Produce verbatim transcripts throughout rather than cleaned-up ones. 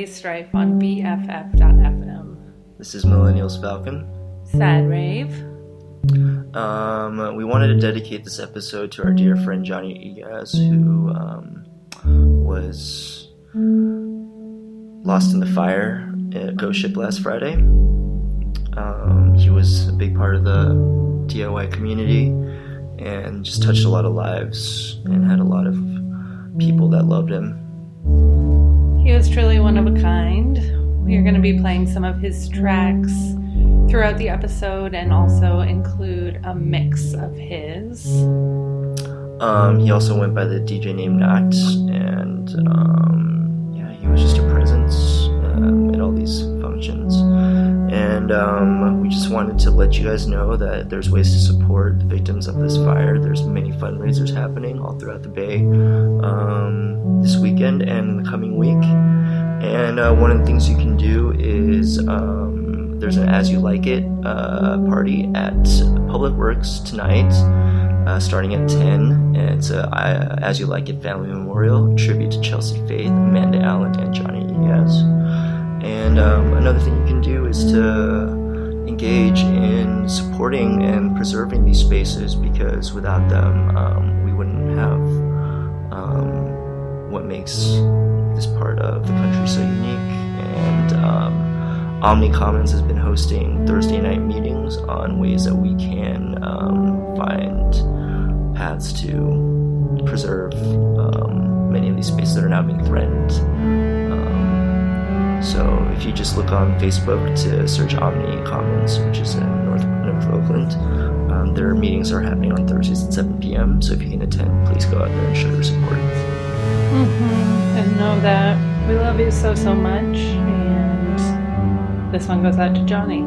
Race Strife on B F F dot F M. This is Millennials Falcon. Sad Rave. Um, we wanted to dedicate this episode to our dear friend Johnny Igaz, who um, was lost in the fire at Ghost Ship last Friday. Um, he was a big part of the D I Y community and just touched a lot of lives and had a lot of people that loved him. He was truly one of a kind. We are going to be playing some of his tracks throughout the episode and also include a mix of his. Um, he also went by the D J name Nackt, and um, yeah, he was just a presence um, at all these functions. And um, we just wanted to let you guys know that there's ways to support the victims of this fire. There's many fundraisers happening all throughout the Bay um, this weekend and in the coming week. And uh, one of the things you can do is um, there's an As You Like It uh, party at Public Works tonight uh, starting at ten. And it's an uh, As You Like It Family Memorial tribute to Chelsea Faith, Amanda Allen, and Johnny Igaz. And um, another thing you can do is to engage in supporting and preserving these spaces, because without them, um, we wouldn't have um, what makes this part of the country so unique. And um, Omni Commons has been hosting Thursday night meetings on ways that we can um, find paths to preserve um, many of these spaces that are now being threatened. So if you just look on Facebook to search Omni Commons, which is in North, North Oakland, um, their meetings are happening on Thursdays at seven p.m. So if you can attend, please go out there and show your support. Mm-hmm. And know that we love you so, so much. And this one goes out to Johnny.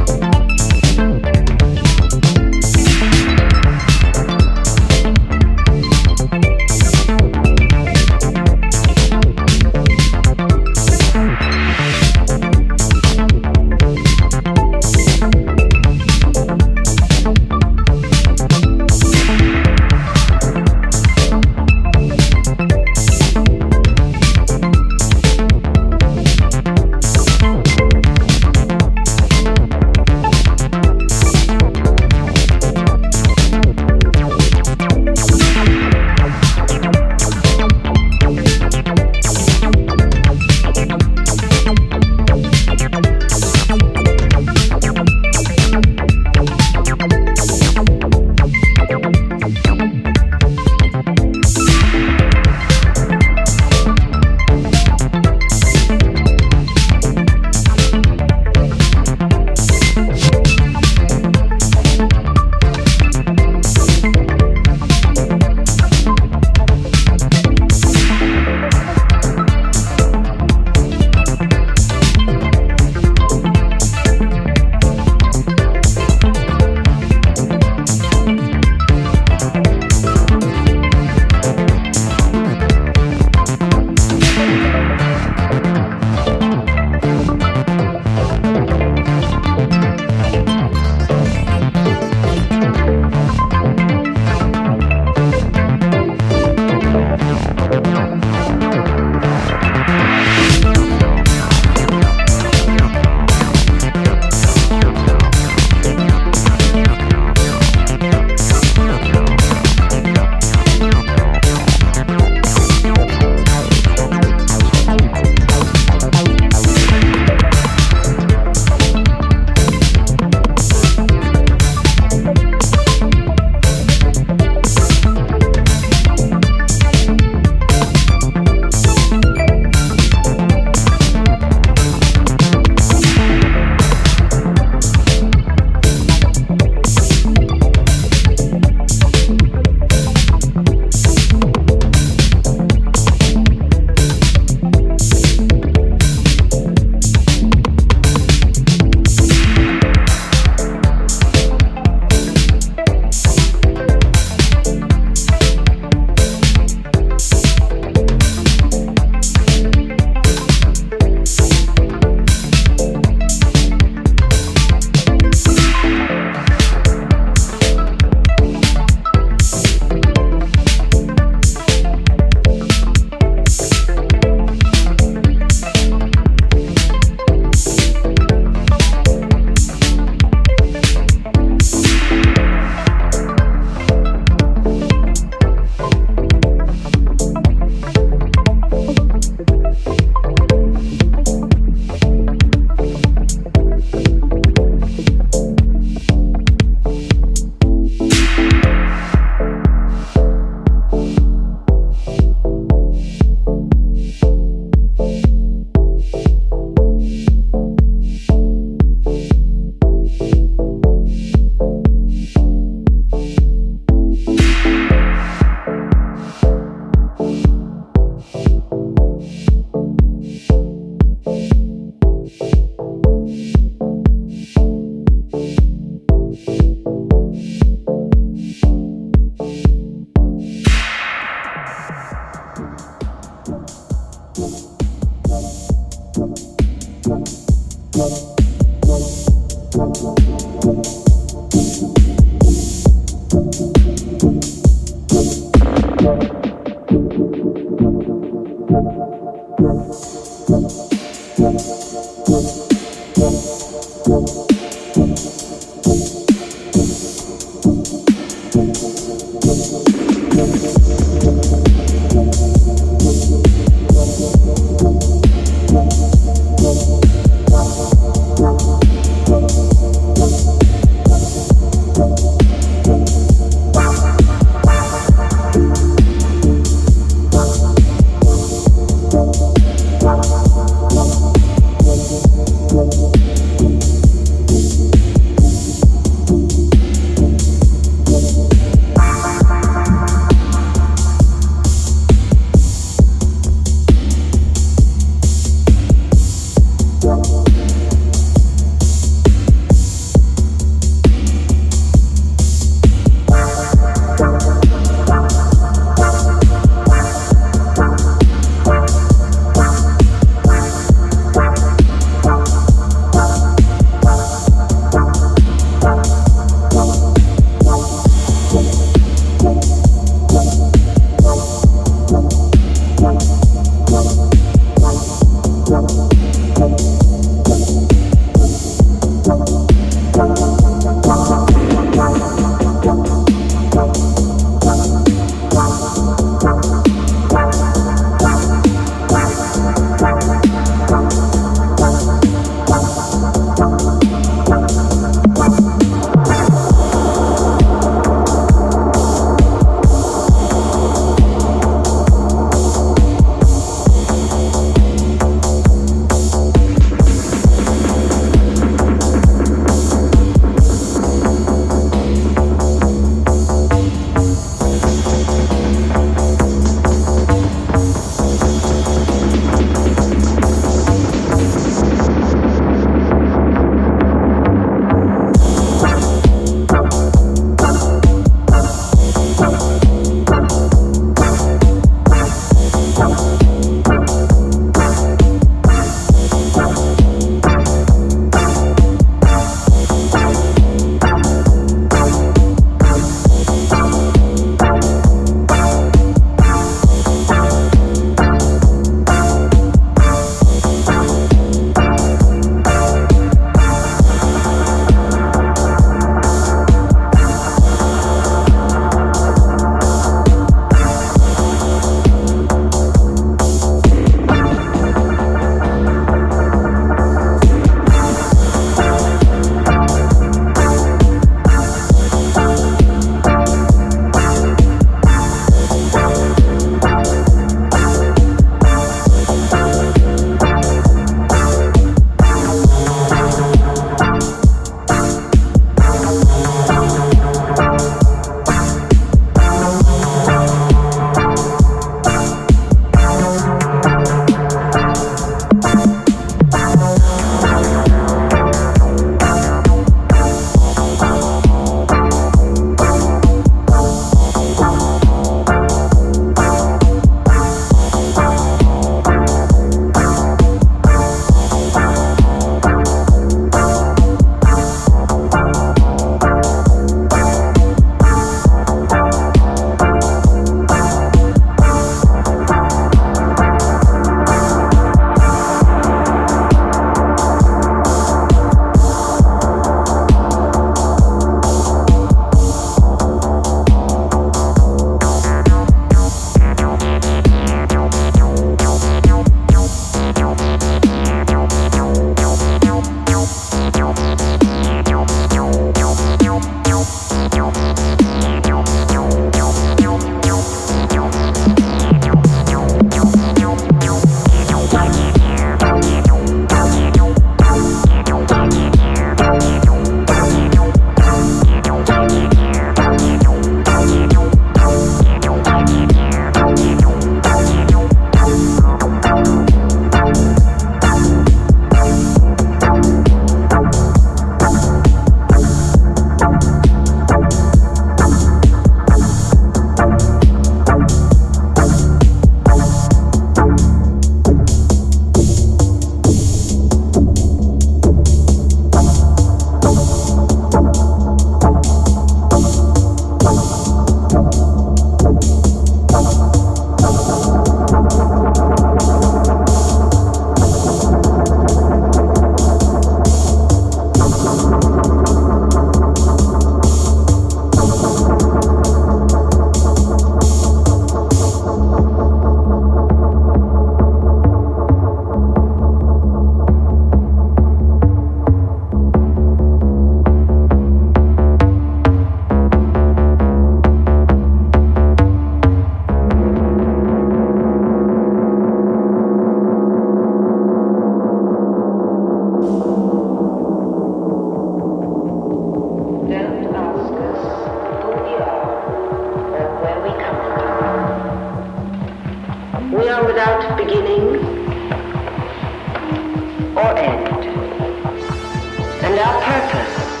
purpose,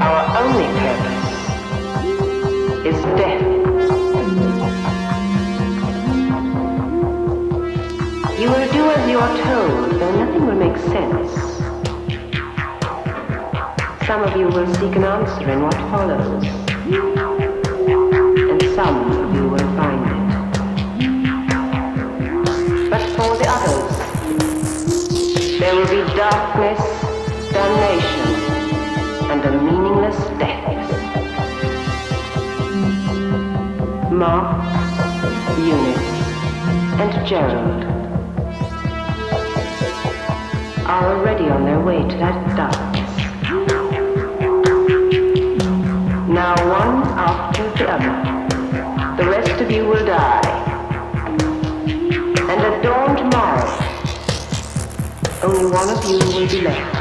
our only purpose, is death. You will do as you are told, though nothing will make sense. Some of you will seek an answer in what follows, and some of you will find it. But for the others, there will be darkness, damnation, and a meaningless death. Mark, Eunice, and Gerald are already on their way to that darkness. Now one after the other, the rest of you will die. And at dawn tomorrow, only one of you will be left.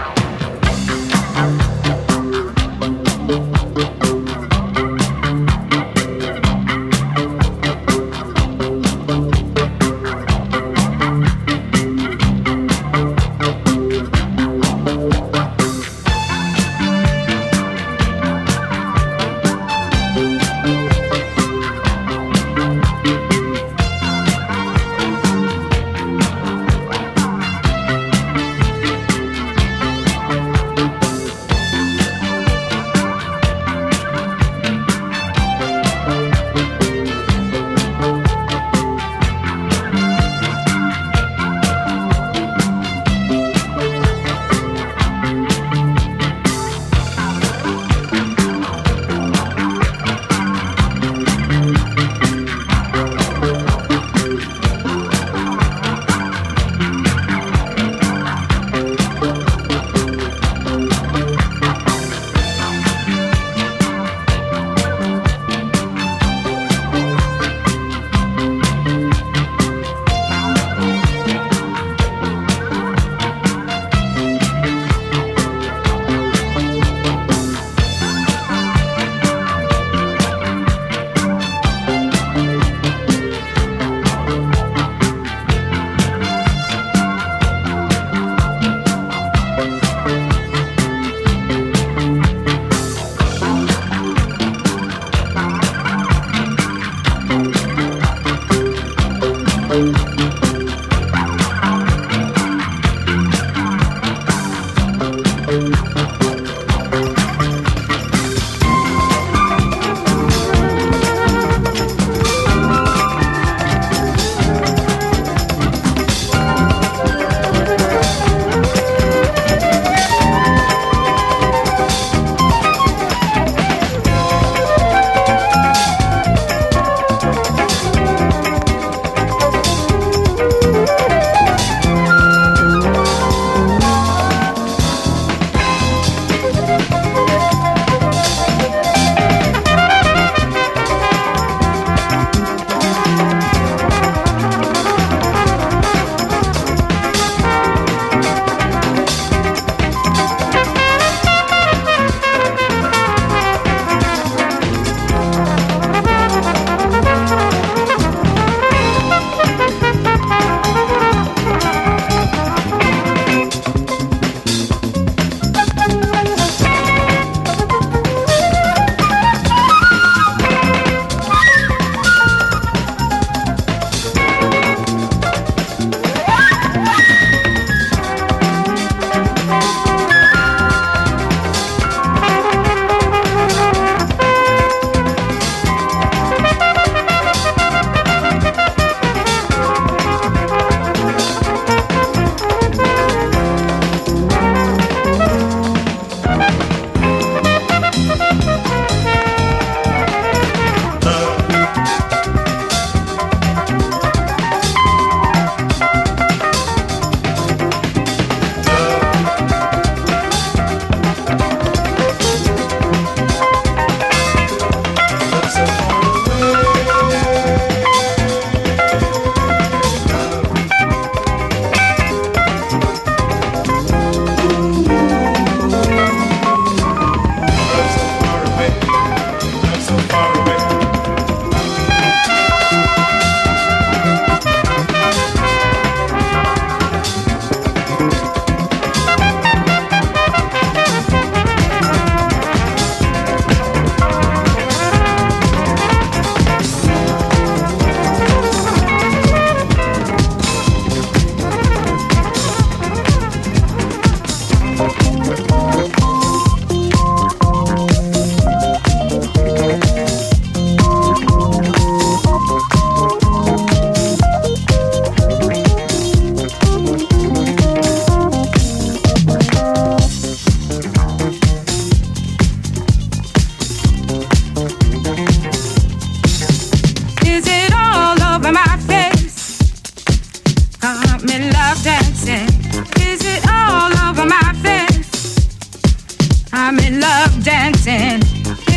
I'm in love dancing.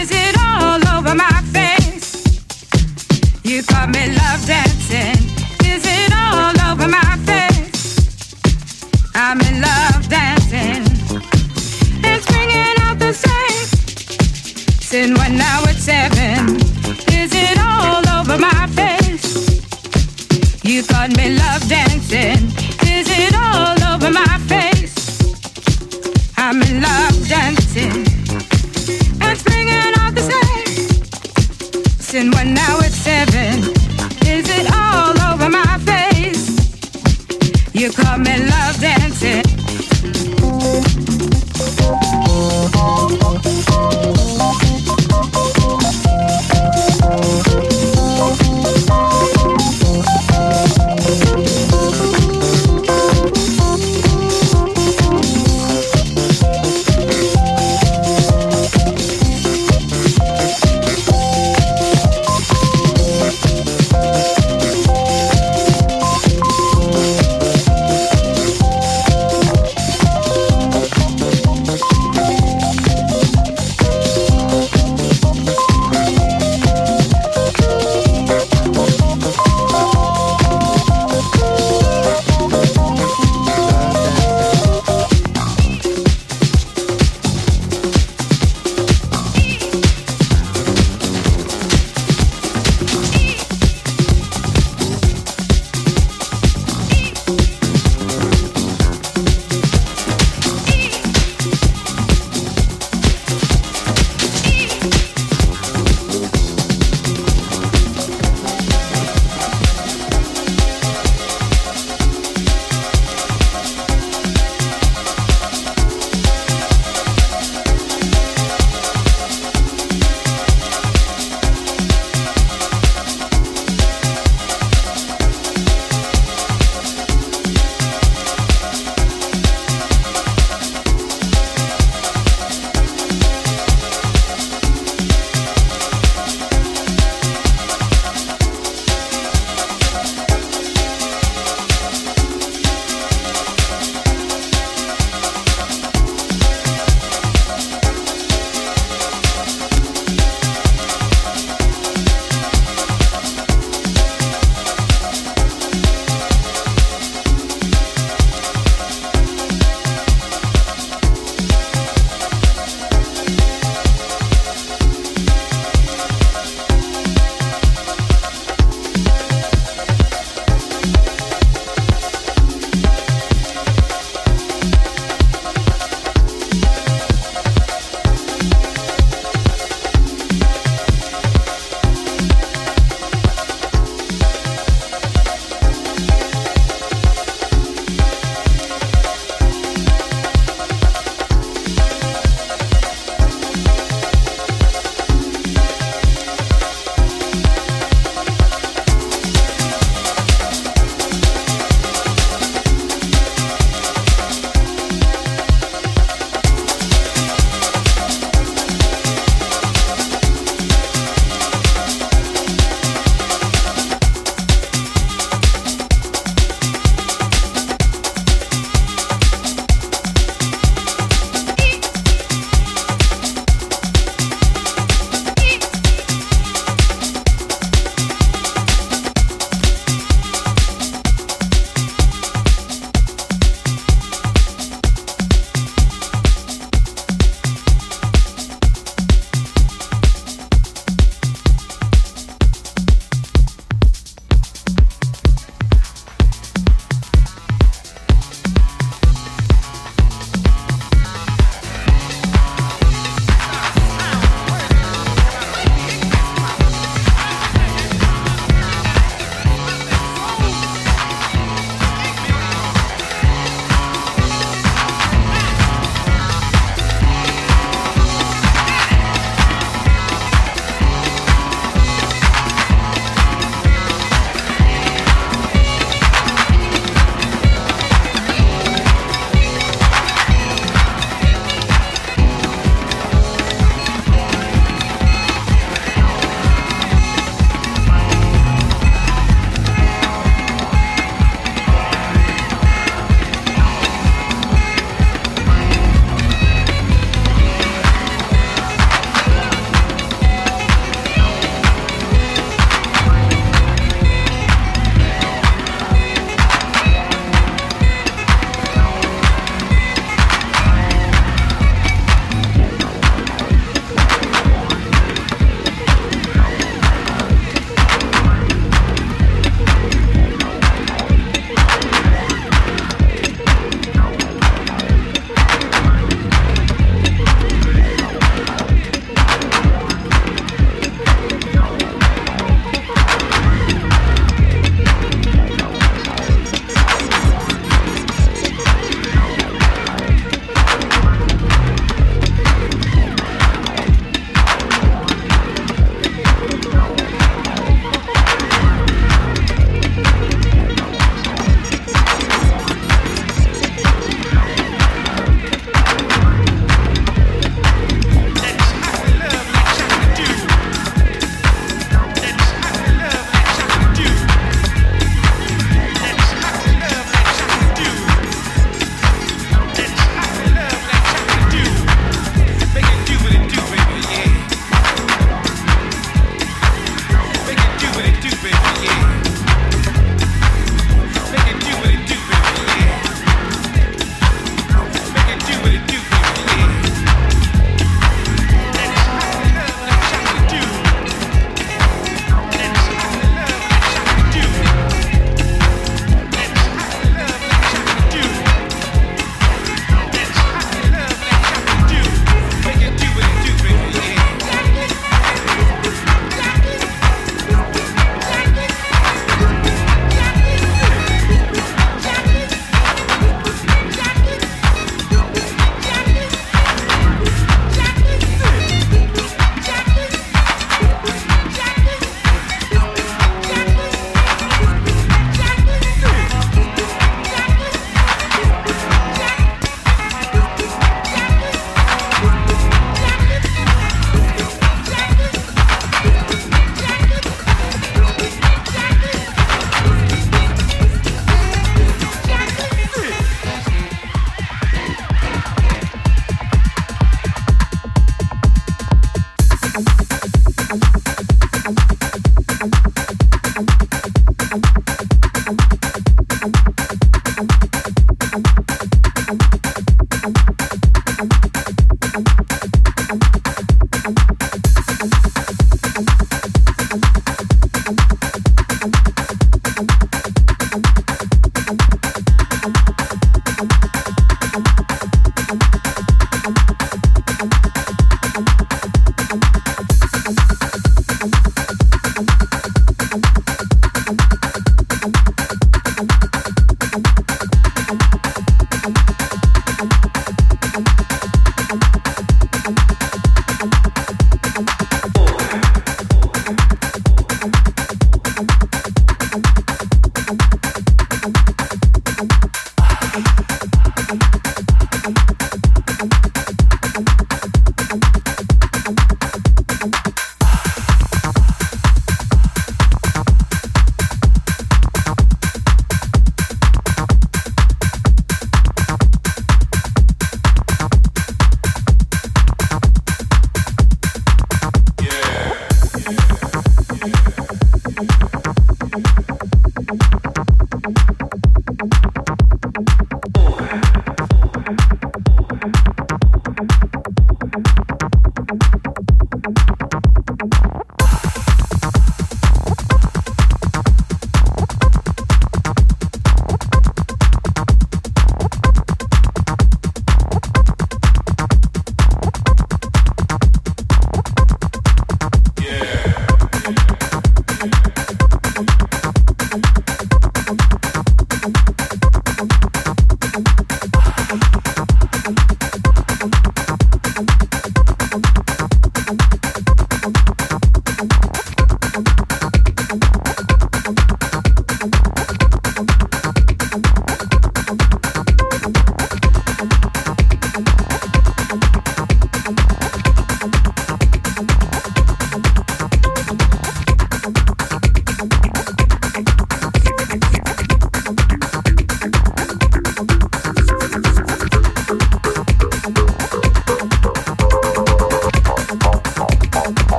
Is it all over my face? You caught me love dancing. Is it all over my face? I'm in love dancing. It's bringing out the same. Sin one now at seven. Is it all over my face? You caught me love